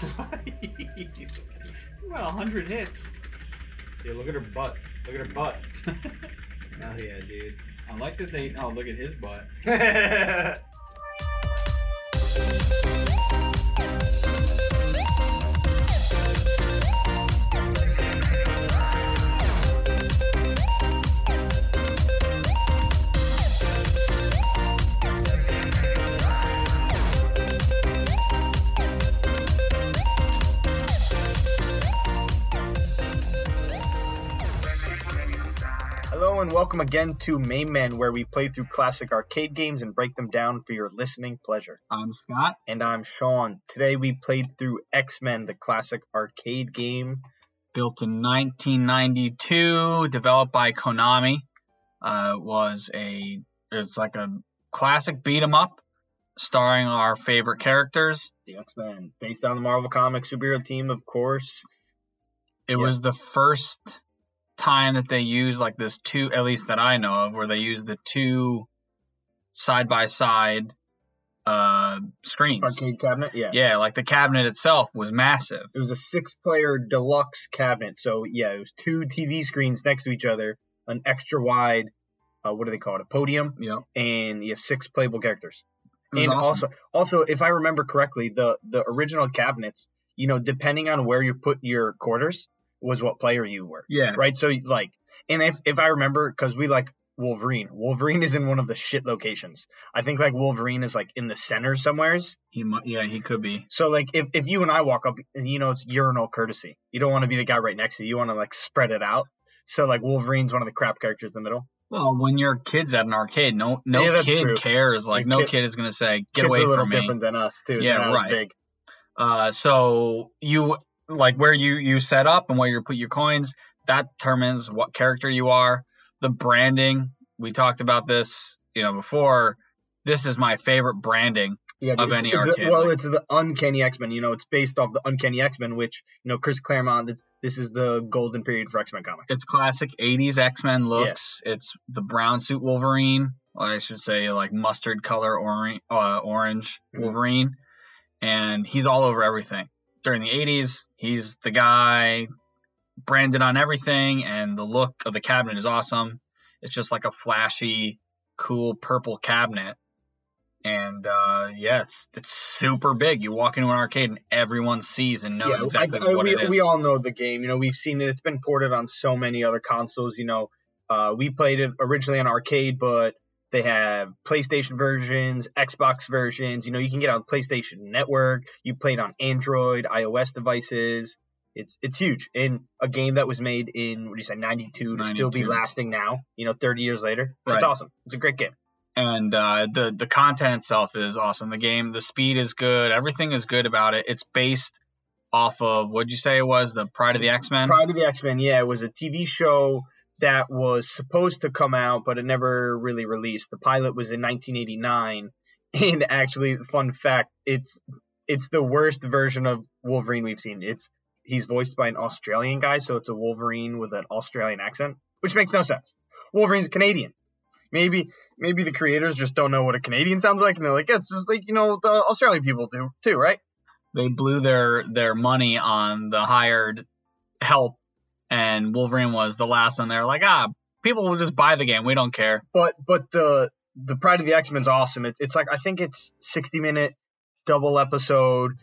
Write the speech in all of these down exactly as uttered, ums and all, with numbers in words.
Well, one hundred hits. Yeah, look at her butt. Look at her butt. Hell oh, yeah, dude. I like that they... Oh, look at his butt. Welcome again to Main Men, where we play through classic arcade games and break them down for your listening pleasure. I'm Scott. And I'm Sean. Today we played through X-Men, the classic arcade game. Built in nineteen ninety-two, developed by Konami. Uh, was a, it's like a classic beat-em-up, starring our favorite characters. The X-Men, based on the Marvel Comics superhero team, of course. It yep. was the first... time that they use like this two, at least that I know of, where they use the two side by side uh screens. Arcade cabinet, yeah. Yeah, like the cabinet itself was massive. It was a six player deluxe cabinet, so yeah, it was two T V screens next to each other, an extra wide, uh, what do they call it, a podium, yeah, and yeah, six playable characters. And awesome. also, also, if I remember correctly, the the original cabinets, you know, depending on where you put your quarters. Was what player you were. Yeah. Right? So, like, and if, if I remember, because we like Wolverine. Wolverine is in one of the shit locations. I think, like, Wolverine is, like, in the center somewheres. He might, yeah, he could be. So, like, if, if you and I walk up, and, you know, it's urinal courtesy. You don't want to be the guy right next to you. You want to, like, spread it out. So, like, Wolverine's one of the crap characters in the middle. Well, when your kid's at an arcade, no no yeah, kid true. cares. Like, the no kid, kid is going to say, get away from me. Kids are a little different than us, too. Yeah, right. Big. Uh, so, you... Like where you, you set up and where you put your coins, that determines what character you are. The branding, we talked about this, you know, before. This is my favorite branding yeah, of it's, any it's arcade. The, well, it's the Uncanny X-Men. You know, it's based off the Uncanny X-Men, which, you know, Chris Claremont, it's, this is the golden period for X-Men comics. It's classic eighties X-Men looks. Yeah. It's the brown suit Wolverine. I should say like mustard color orange, uh, orange mm-hmm. Wolverine. And he's all over everything. During the eighties, he's the guy branded on everything, and the look of the cabinet is awesome. It's just like a flashy, cool purple cabinet. And, uh, yeah, it's it's super big. You walk into an arcade, and everyone sees and knows yeah, exactly I, I, what we, it is. We all know the game. You know, we've seen it. It's been ported on so many other consoles. You know, uh, we played it originally on arcade, but they have PlayStation versions, Xbox versions. You know, you can get on PlayStation Network. You play it on Android, I O S devices. It's it's huge. And a game that was made in, what do you say, ninety-two to still be lasting now, you know, thirty years later. Right. It's awesome. It's a great game. And uh, the, the content itself is awesome. The game, the speed is good. Everything is good about it. It's based off of, what'd you say it was, the Pride of the X-Men? Pride of the X-Men, yeah. It was a T V show that was supposed to come out, but it never really released. The pilot was in nineteen eighty-nine, and actually, fun fact, it's it's the worst version of Wolverine we've seen. It's he's voiced by an Australian guy, so it's a Wolverine with an Australian accent, which makes no sense. Wolverine's Canadian. Maybe maybe the creators just don't know what a Canadian sounds like, and they're like, yeah, it's just like, you know, the Australian people do too, right? They blew their their money on the hired help. And Wolverine was the last one. They're like, ah, people will just buy the game. We don't care. But but the the Pride of the X-Men's awesome. It, it's like, I think it's sixty minute double episode.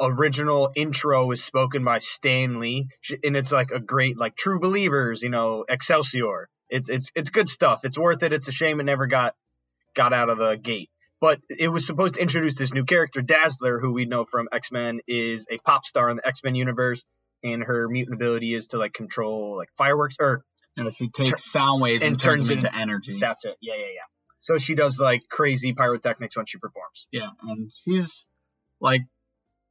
Original intro is spoken by Stan Lee, and it's like a great like True Believers, you know, Excelsior. It's it's it's good stuff. It's worth it. It's a shame it never got got out of the gate. But it was supposed to introduce this new character, Dazzler, who we know from X-Men is a pop star in the X-Men universe. And her mutant ability is to like control like fireworks, or you know, she takes tur- sound waves and, and turns them into in, energy. That's it. Yeah, yeah, yeah. So she does like crazy pyrotechnics when she performs. Yeah, and she's like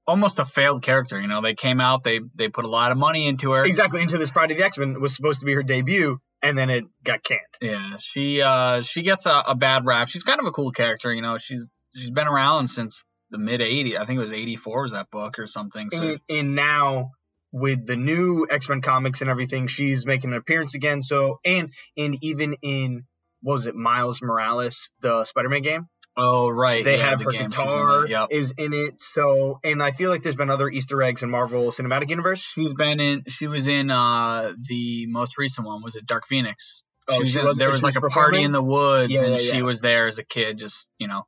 almost a failed character. You know, they came out, they they put a lot of money into her. Exactly, into this Pride of the X-Men. It was supposed to be her debut, and then it got canned. Yeah, she uh she gets a, a bad rap. She's kind of a cool character. You know, she's she's been around since the mid eighties. I think it was eighty-four was that book or something. So. And, and now. With the new X-Men comics and everything, she's making an appearance again. So and and even in what was it Miles Morales, the Spider-Man game? Oh, right. They yeah, have the her guitar yep. is in it. So, and I feel like there's been other Easter eggs in Marvel Cinematic Universe. She's been in, she was in uh, the most recent one. Was it Dark Phoenix? Oh, she was she in, was, there was like was a performing? party in the woods yeah, and yeah, yeah. she was there as a kid, just, you know,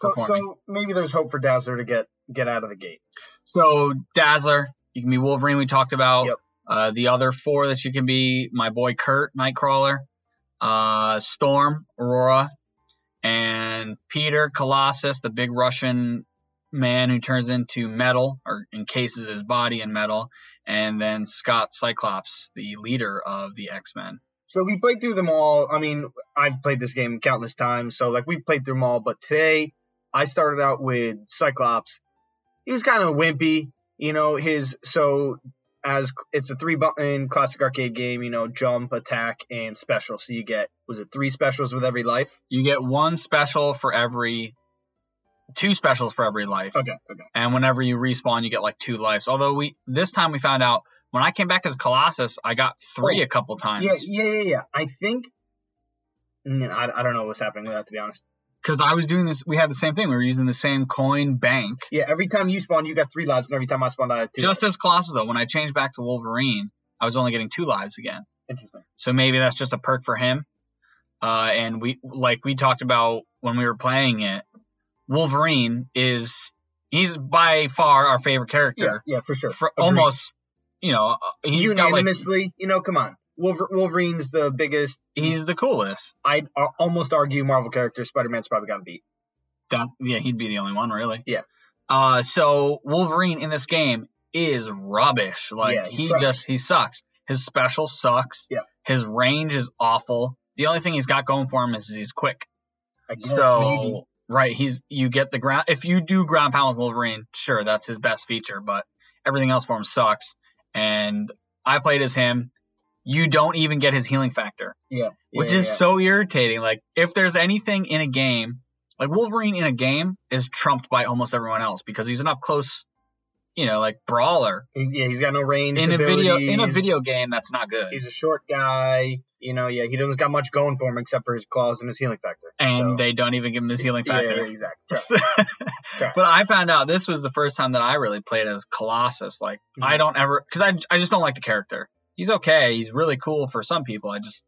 performing. So, so maybe there's hope for Dazzler to get, get out of the gate. So Dazzler, you can be Wolverine. We talked about yep. uh, the other four that you can be. My boy, Kurt, Nightcrawler, uh, Storm, Aurora, and Peter Colossus, the big Russian man who turns into metal or encases his body in metal, and then Scott Cyclops, the leader of the X-Men. So we played through them all. I mean, I've played this game countless times, so like we've played through them all. But today, I started out with Cyclops. He was kind of wimpy, you know. His so as it's a three-button classic arcade game, you know, jump, attack, and special. So you get, was it three specials with every life? You get one special for every, two specials for every life. Okay, okay. And whenever you respawn, you get like two lives. Although we, this time we found out, when I came back as Colossus, I got three oh, a couple times. Yeah, yeah, yeah, yeah. I think, I, I don't know what's happening with that, to be honest. Because I was doing this, we had the same thing. We were using the same coin bank. Yeah, every time you spawned, you got three lives, and every time I spawned, I had two. Just as Colossus, though, when I changed back to Wolverine, I was only getting two lives again. Interesting. So maybe that's just a perk for him. Uh, and we, like we talked about when we were playing it, Wolverine is, he's by far our favorite character. Yeah, yeah, for sure. For almost, you know, he's unanimously, like, you know, come on. Wolverine's the biggest. He's the coolest. I'd almost argue Marvel character, Spider-Man's probably got to beat. That, yeah, he'd be the only one, really. Yeah. Uh, so Wolverine in this game is rubbish. Like, yeah, he rubbish. just, he sucks. His special sucks. Yeah. His range is awful. The only thing he's got going for him is he's quick. I guess so, maybe. Right, he's, you get the ground. If you do ground pound with Wolverine, sure, that's his best feature, but everything else for him sucks. And I played as him. You don't even get his healing factor. Yeah. yeah which is yeah. so irritating. Like, if there's anything in a game, like Wolverine in a game is trumped by almost everyone else because he's an up close, you know, like brawler. He's, yeah, he's got no range. In a video in a video game, that's not good. He's a short guy. You know, yeah, he doesn't got much going for him except for his claws and his healing factor. And so. They don't even give him his healing factor. Yeah, yeah, exactly. But I found out this was the first time that I really played as Colossus. Like, mm-hmm. I don't ever, because I, I just don't like the character. He's okay. He's really cool for some people. I just,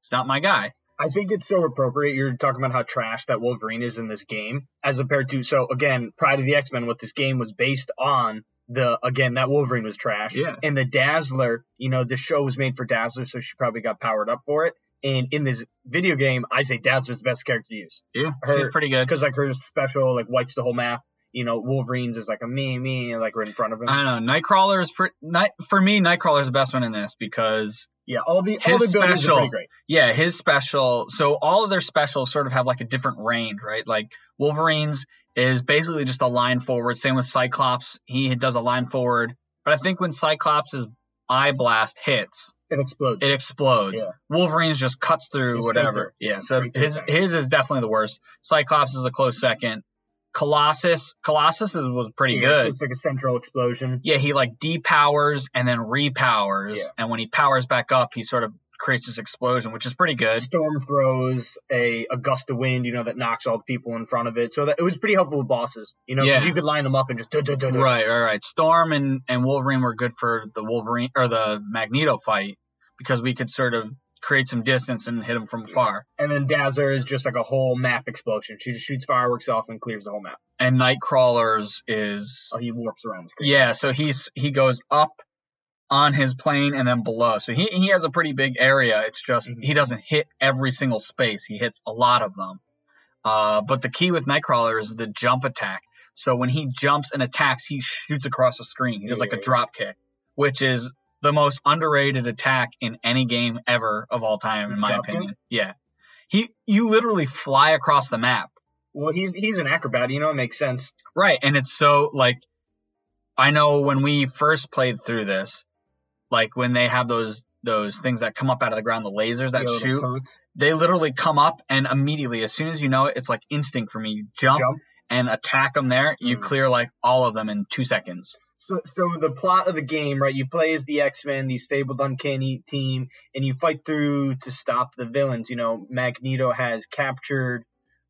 it's not my guy. I think it's so appropriate. You're talking about how trash that Wolverine is in this game as compared to, so again, Pride of the X-Men, what this game was based on, the, again, that Wolverine was trash. Yeah. And the Dazzler, you know, the show was made for Dazzler, so she probably got powered up for it. And in this video game, I say Dazzler's the best character to use. Yeah, her, she's pretty good. Because like her special, like wipes the whole map. You know, Wolverine's is like a me, me, like we're in front of him. I don't know. Nightcrawler is for, night, for me, Nightcrawler is the best one in this because yeah, all the all the buildings are pretty great. Yeah, his special. So all of their specials sort of have like a different range, right? Like Wolverine's is basically just a line forward. Same with Cyclops. He does a line forward. But I think when Cyclops' eye blast hits, it explodes. It explodes. Yeah. Wolverine's just cuts through He's whatever. Through. Yeah, so his his is definitely the worst. Cyclops is a close second. Colossus, Colossus was pretty yeah, good. It's like a central explosion. Yeah, he like depowers and then repowers, yeah. and when he powers back up, he sort of creates this explosion, which is pretty good. Storm throws a, a gust of wind, you know, that knocks all the people in front of it. So that it was pretty helpful with bosses, you know, because yeah. you could line them up and just do do do. Right, right, right. Storm and, and Wolverine were good for the Wolverine or the Magneto fight because we could sort of create some distance and hit him from far. And then Dazzler is just like a whole map explosion. She just shoots fireworks off and clears the whole map. And Nightcrawler's is... Oh, he warps around the screen. Yeah, so he's he goes up on his plane and then below. So he, he has a pretty big area. It's just mm-hmm. he doesn't hit every single space. He hits a lot of them. Uh, but the key with Nightcrawler is the jump attack. So when he jumps and attacks, he shoots across the screen. He does yeah, like yeah, a yeah. drop kick, which is... the most underrated attack in any game ever of all time, in my opinion. Him? Yeah. He, you literally fly across the map. Well, he's, he's an acrobat, you know, it makes sense. Right. And it's so like, I know when we first played through this, like when they have those, those things that come up out of the ground, the lasers that yeah, shoot, they literally come up and immediately, as soon as you know it, it's like instinct for me. You jump. jump. and attack them there, you mm. clear, like, all of them in two seconds. So so the plot of the game, right, you play as the X-Men, the fabled Uncanny team, and you fight through to stop the villains. You know, Magneto has captured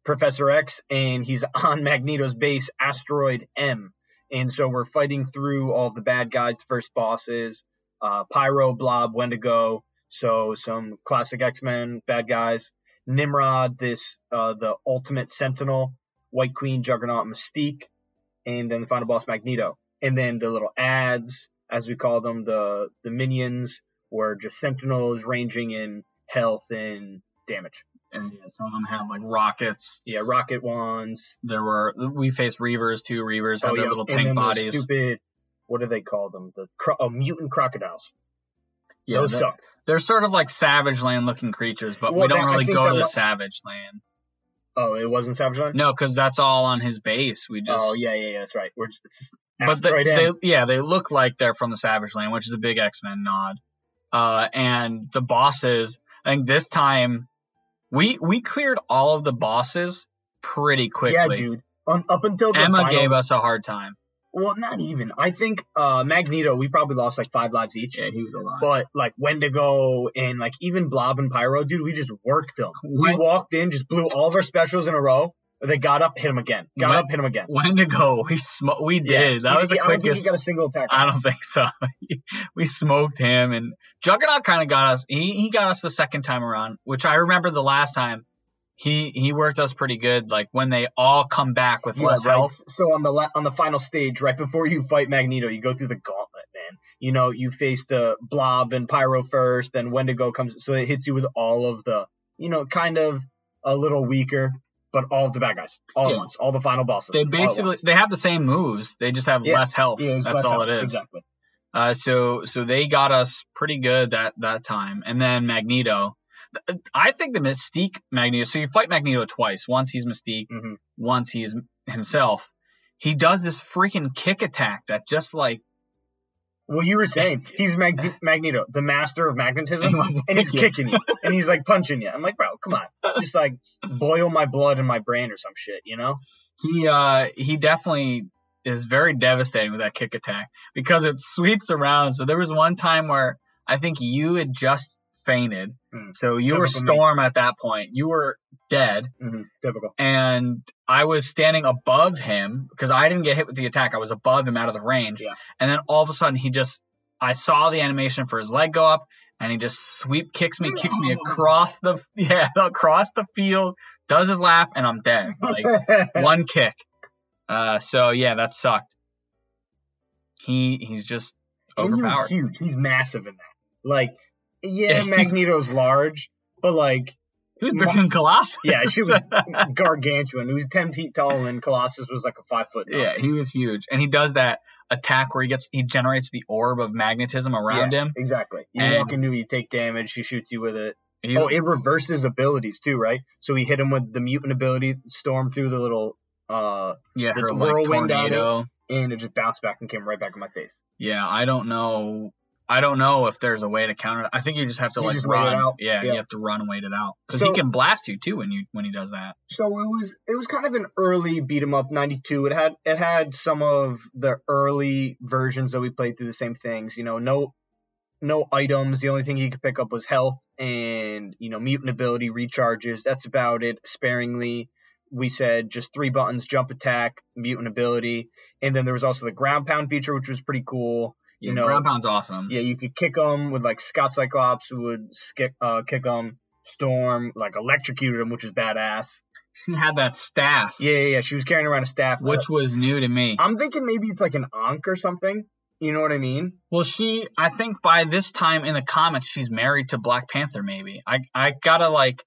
Professor X, and he's on Magneto's base, Asteroid M. And so we're fighting through all the bad guys. The first boss is uh, Pyro, Blob, Wendigo. So some classic X-Men bad guys. Nimrod, this uh, the ultimate Sentinel, White Queen, Juggernaut, Mystique. And then the final boss, Magneto. And then the little ads, as we call them, the, the minions, were just Sentinels ranging in health and damage. And yeah, some of them had like rockets. Yeah, rocket wands. There were we faced Reavers too. Reavers had oh, their yeah. little and tank then bodies. Those stupid. What do they call them? The cro- oh, mutant crocodiles. Yeah, those they're, suck. They're sort of like Savage Land looking creatures, but well, we don't that, really go to the was... Savage Land. Oh, it wasn't Savage Land? No, because that's all on his base. We just. Oh yeah, yeah, yeah. That's right. We're just. But the, right they, yeah, they look like they're from the Savage Land, which is a big X-Men nod. Uh, and the bosses. I think this time. We we cleared all of the bosses pretty quickly. Yeah, dude. Um, up until the Emma final... gave us a hard time. Well, not even. I think uh, Magneto, we probably lost like five lives each. Yeah, he was alive. But like Wendigo and like even Blob and Pyro, dude, we just worked them. We, we walked in, just blew all of our specials in a row. They got up, hit him again. Got Wend- up, hit him again. Wendigo, we sm- we did. Yeah. That was yeah, the I quickest. I don't think he got a single attack. I don't think so. We smoked him, and Juggernaut kind of got us. He he got us the second time around, which I remember the last time. He he worked us pretty good. Like when they all come back with yeah, less right. health. So on the la- on the final stage, right before you fight Magneto, you go through the gauntlet, man. You know, you face the Blob and Pyro first, then Wendigo comes. So it hits you with all of the, you know, kind of a little weaker. But all of the bad guys, all yeah. at once, all the final bosses. They basically they have the same moves. They just have yeah. less health. Yeah, That's less all health. It is. Exactly. Uh, so so they got us pretty good that, that time. And then Magneto, I think the Mystique Magneto. So you fight Magneto twice. Once he's Mystique, mm-hmm. once he's himself. He does this freaking kick attack that just like. Well, you were saying he's Mag- Magneto, the master of magnetism, he and he's kicking you, and he's like punching you. I'm like, bro, come on, just like boil my blood in my brain or some shit, you know? He uh, he definitely is very devastating with that kick attack because it sweeps around. So there was one time where I think you had just fainted, mm, so you were Storm me. At that point. You were dead, mm-hmm, typical. And I was standing above him because I didn't get hit with the attack. I was above him out of the range. Yeah. And then all of a sudden, he just I saw the animation for his leg go up, and he just sweep kicks me, kicks me across the yeah across the field, does his laugh, and I'm dead. Like one kick. Uh, so yeah, that sucked. He he's just overpowered. He's huge. He's massive in that. Like. Yeah, Magneto's large, but like he was bigger than Colossus. Yeah, she was gargantuan. He was ten feet tall, and Colossus was like a five foot. Nine. Yeah, he was huge, and he does that attack where he gets he generates the orb of magnetism around yeah, him. Exactly. You and walk into him, you take damage. She shoots you with it. He, oh, it reverses abilities too, right? So he hit him with the mutant ability, Storm through the little uh yeah, the, her, the whirlwind like, tornado, it, and it just bounced back and came right back in my face. Yeah, I don't know. I don't know if there's a way to counter it. I think you just have to you like run. Yeah, yeah, you have to run and wait it out because so, he can blast you too when you when he does that. So it was it was kind of an early beat 'em up ninety-two. It had it had some of the early versions that we played through the same things. You know, no no items. The only thing you could pick up was health and you know mutant ability recharges. That's about it. Sparingly, we said just three buttons: jump, attack, mutant ability, and then there was also the ground pound feature, which was pretty cool. You yeah, know, ground pound's awesome. Yeah, you could kick them with like Scott Cyclops would skip, uh, kick them, Storm like electrocuted him, which is badass. She had that staff. Yeah, yeah, yeah. She was carrying around a staff, which was new to me. I'm thinking maybe it's like an Ankh or something. You know what I mean? Well, she, I think by this time in the comics, she's married to Black Panther. Maybe I, I gotta like,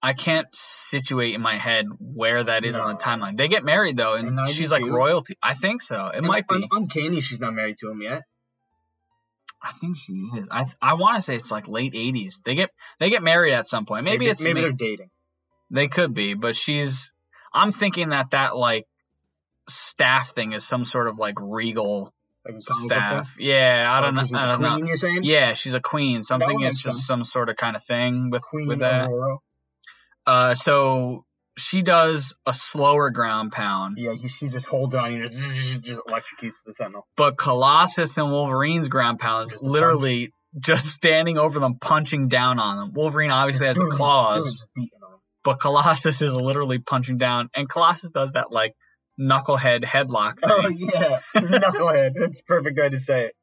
I can't situate in my head where that is no. on the timeline. They get married though, and, and she's like royalty. I think so. It and might be uncanny. She's not married to him yet. I think she is. I th- I want to say it's like late eighties. They get they get married at some point. Maybe, maybe it's maybe they're dating. They could be, but she's. I'm thinking that that like staff thing is some sort of like regal like staff. Thing? Yeah, I don't oh, know. She's I don't a queen, know. You're saying? Yeah, she's a queen. Something is just sense. Some sort of kind of thing with queen with that. Aurora. Uh, so she does a slower ground pound. Yeah, she just holds on and just, just electrocutes the Sentinel. But Colossus and Wolverine's ground pound is literally punch. Just standing over them, punching down on them. Wolverine obviously has claws. but Colossus is literally punching down, and Colossus does that like knucklehead headlock thing. Oh yeah, knucklehead. That's a perfect way to say it.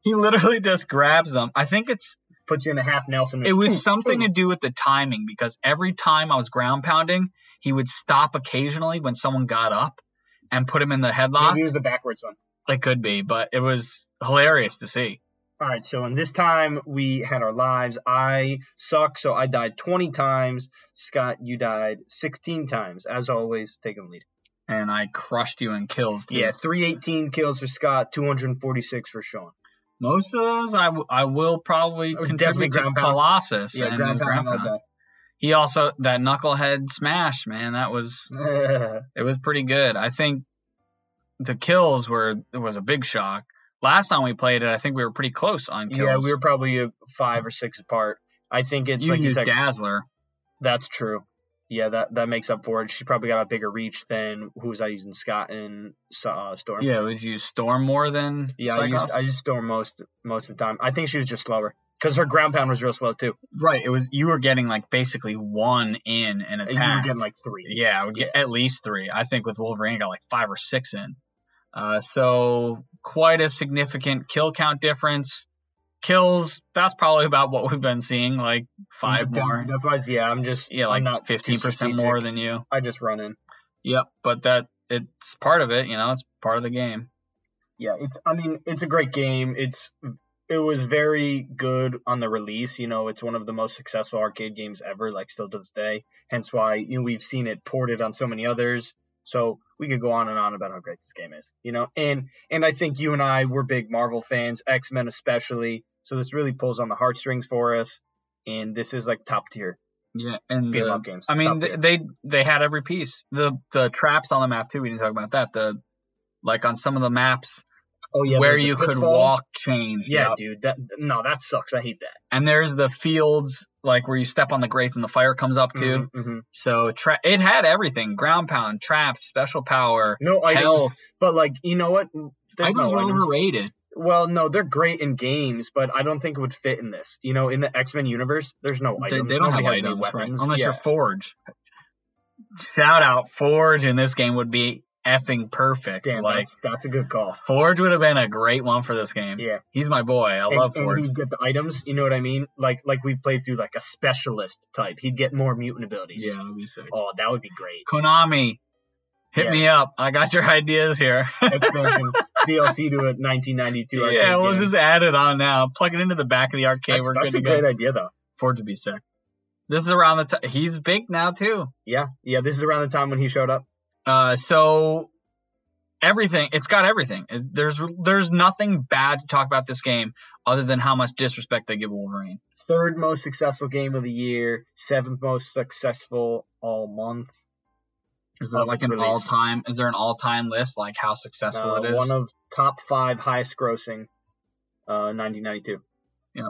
He literally just grabs them. I think it's puts you in a half Nelson. It was something to do with the timing, because every time I was ground pounding, he would stop occasionally when someone got up and put him in the headlock. Maybe it was the backwards one. It could be, but it was hilarious to see. All right, so in this time we had our lives. I suck, so I died twenty times. Scott, you died sixteen times. As always, taking the lead. And I crushed you in kills, too. Yeah, three eighteen kills for Scott, two forty-six for Sean. Most of those I, w- I will probably oh, contribute to Colossus yeah, and ground his ground pound. Like he also, that knucklehead smash, man, that was, it was pretty good. I think the kills were, it was a big shock. Last time we played it, I think we were pretty close on kills. Yeah, we were probably a five or six apart. I think it's you like used Dazzler. That's true. Yeah, that, that makes up for it. She probably got a bigger reach than who was I using, Scott and uh, Storm. Yeah, would you use Storm more than Yeah, Cyclops? I used I used Storm most most of the time. I think she was just slower because her ground pound was real slow too. Right, it was you were getting like basically one in an attack. And you were getting like three. Yeah, I would get yeah. at least three. I think with Wolverine I got like five or six in. Uh, so quite a significant kill count difference. Kills, that's probably about what we've been seeing, like five def- more. Def- yeah, I'm just yeah, like fifteen percent more than you. I just run in. Yep, but that it's part of it, you know, it's part of the game. Yeah, it's I mean, it's a great game. It's it was very good on the release, you know, it's one of the most successful arcade games ever, like still to this day. Hence why, you know, we've seen it ported on so many others. So we could go on and on about how great this game is, you know. And and I think you and I were big Marvel fans, X-Men especially. So this really pulls on the heartstrings for us, and this is like top tier. Yeah, and the, games. I mean they, they they had every piece. The the traps on the map too. We didn't talk about that. The like on some of the maps, oh yeah, where you could walk change. Yeah, up. dude. That no, that sucks. I hate that. And there's the fields like where you step on the grates and the fire comes up too. Mm-hmm, mm-hmm. So tra- it had everything: ground pound, traps, special power, no items. Health. But like you know what? There's items no are items. Overrated. Well, no, they're great in games, but I don't think it would fit in this. You know, in the X-Men universe, there's no items. They, they don't Nobody have has items, any weapons. Right? Unless yeah. you're Forge. Shout out, Forge in this game would be effing perfect. Damn, like, that's, that's a good call. Forge would have been a great one for this game. Yeah. He's my boy. I and, love Forge. And he'd get the items, you know what I mean? Like like we've played through like a specialist type. He'd get more mutant abilities. Yeah, that would be sick. Oh, that would be great. Konami. Hit yeah. me up. I got your ideas here. Expansion D L C to a nineteen ninety-two arcade Yeah, we'll game. Just add it on now. Plug it into the back of the arcade. That's, We're that's good a to great go. idea, though. Forge would be sick. This is around the time. He's big now, too. Yeah. Yeah, this is around the time when he showed up. Uh, So, everything. It's got everything. There's there's nothing bad to talk about this game other than how much disrespect they give Wolverine. Third most successful game of the year. Seventh most successful all month. Is there like an release. all-time? Is there an all-time list like how successful uh, it is? One of top five highest-grossing, uh, nineteen ninety-two Yep,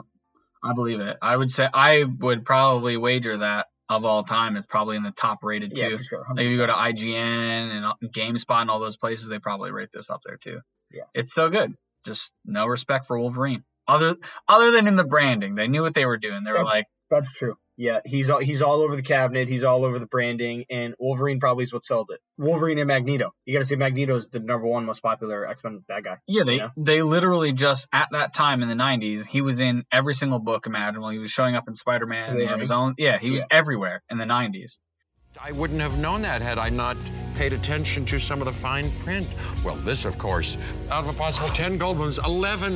I believe it. I would say I would probably wager that of all time, it's probably in the top-rated yeah, too. For sure, like if you go to I G N and GameSpot and all those places, they probably rate this up there too. Yeah, it's so good. Just no respect for Wolverine. Other other than in the branding, they knew what they were doing. They were that's, like, that's true. Yeah, he's all, he's all over the cabinet. He's all over the branding, and Wolverine probably is what sold it. Wolverine and Magneto. You got to say Magneto is the number one most popular X-Men bad guy. Yeah, they you know? they literally just at that time in the nineties, he was in every single book imaginable. He was showing up in Spider-Man. They had his own. Yeah, he was yeah. everywhere in the nineties. I wouldn't have known that had I not paid attention to some of the fine print. Well, this, of course, out of a possible ten Goldblums, eleven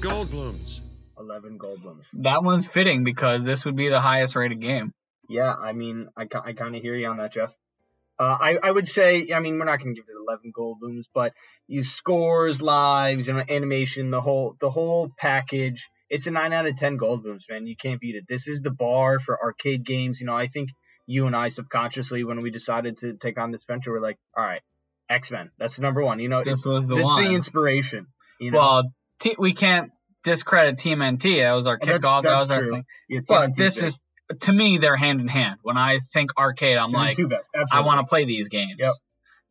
Goldblums. eleven Goldblums. That one's fitting because this would be the highest rated game. Yeah, I mean, I, I kind of hear you on that, Jeff. Uh, I, I would say, I mean, we're not going to give it eleven Goldblums, but you scores, lives, and animation, the whole the whole package. It's a nine out of ten Goldblums, man. You can't beat it. This is the bar for arcade games. You know, I think you and I subconsciously, when we decided to take on this venture, we're like, all right, X-Men, that's number one. You know, this it, was the It's one. the inspiration. You know? Well, t- we can't. discredit T M N T. That was our kickoff. That was our thing. Yeah, but this big. is to me, they're hand in hand. When I think arcade, I'm like, I want to play these games. Yep.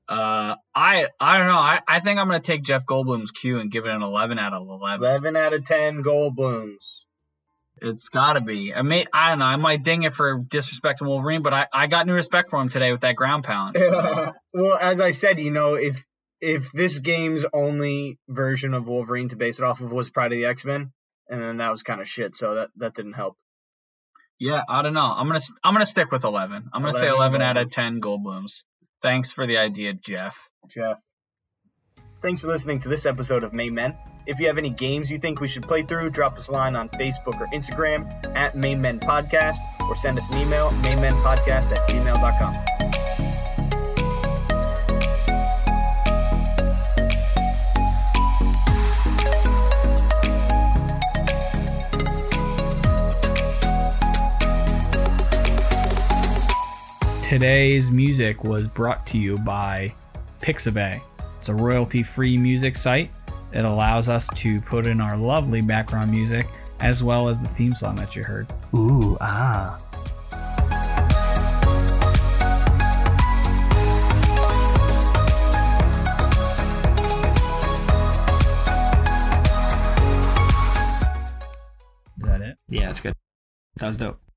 Uh, I I don't know. I, I think I'm gonna take Jeff Goldblum's cue and give it an eleven out of eleven. Eleven out of ten Goldblums. It's got to be. I mean, I don't know. I might ding it for disrespecting Wolverine, but I, I got new respect for him today with that ground pound. So. Well, as I said, you know, if if this game's only version of Wolverine to base it off of was Pride of the X-Men, and then that was kind of shit, so that, that didn't help. Yeah, I don't know. I'm gonna I'm gonna stick with eleven. I'm gonna say eleven out of ten Goldblums. Thanks for the idea, Jeff. Jeff. Thanks for listening to this episode of May Men. If you have any games you think we should play through, drop us a line on Facebook or Instagram at May Men Podcast, or send us an email, maymenpodcast at gmail dot com. Today's music was brought to you by Pixabay. It's a royalty-free music site that allows us to put in our lovely background music as well as the theme song that you heard. Ooh, ah. Is that it? Yeah, that's good. That was dope.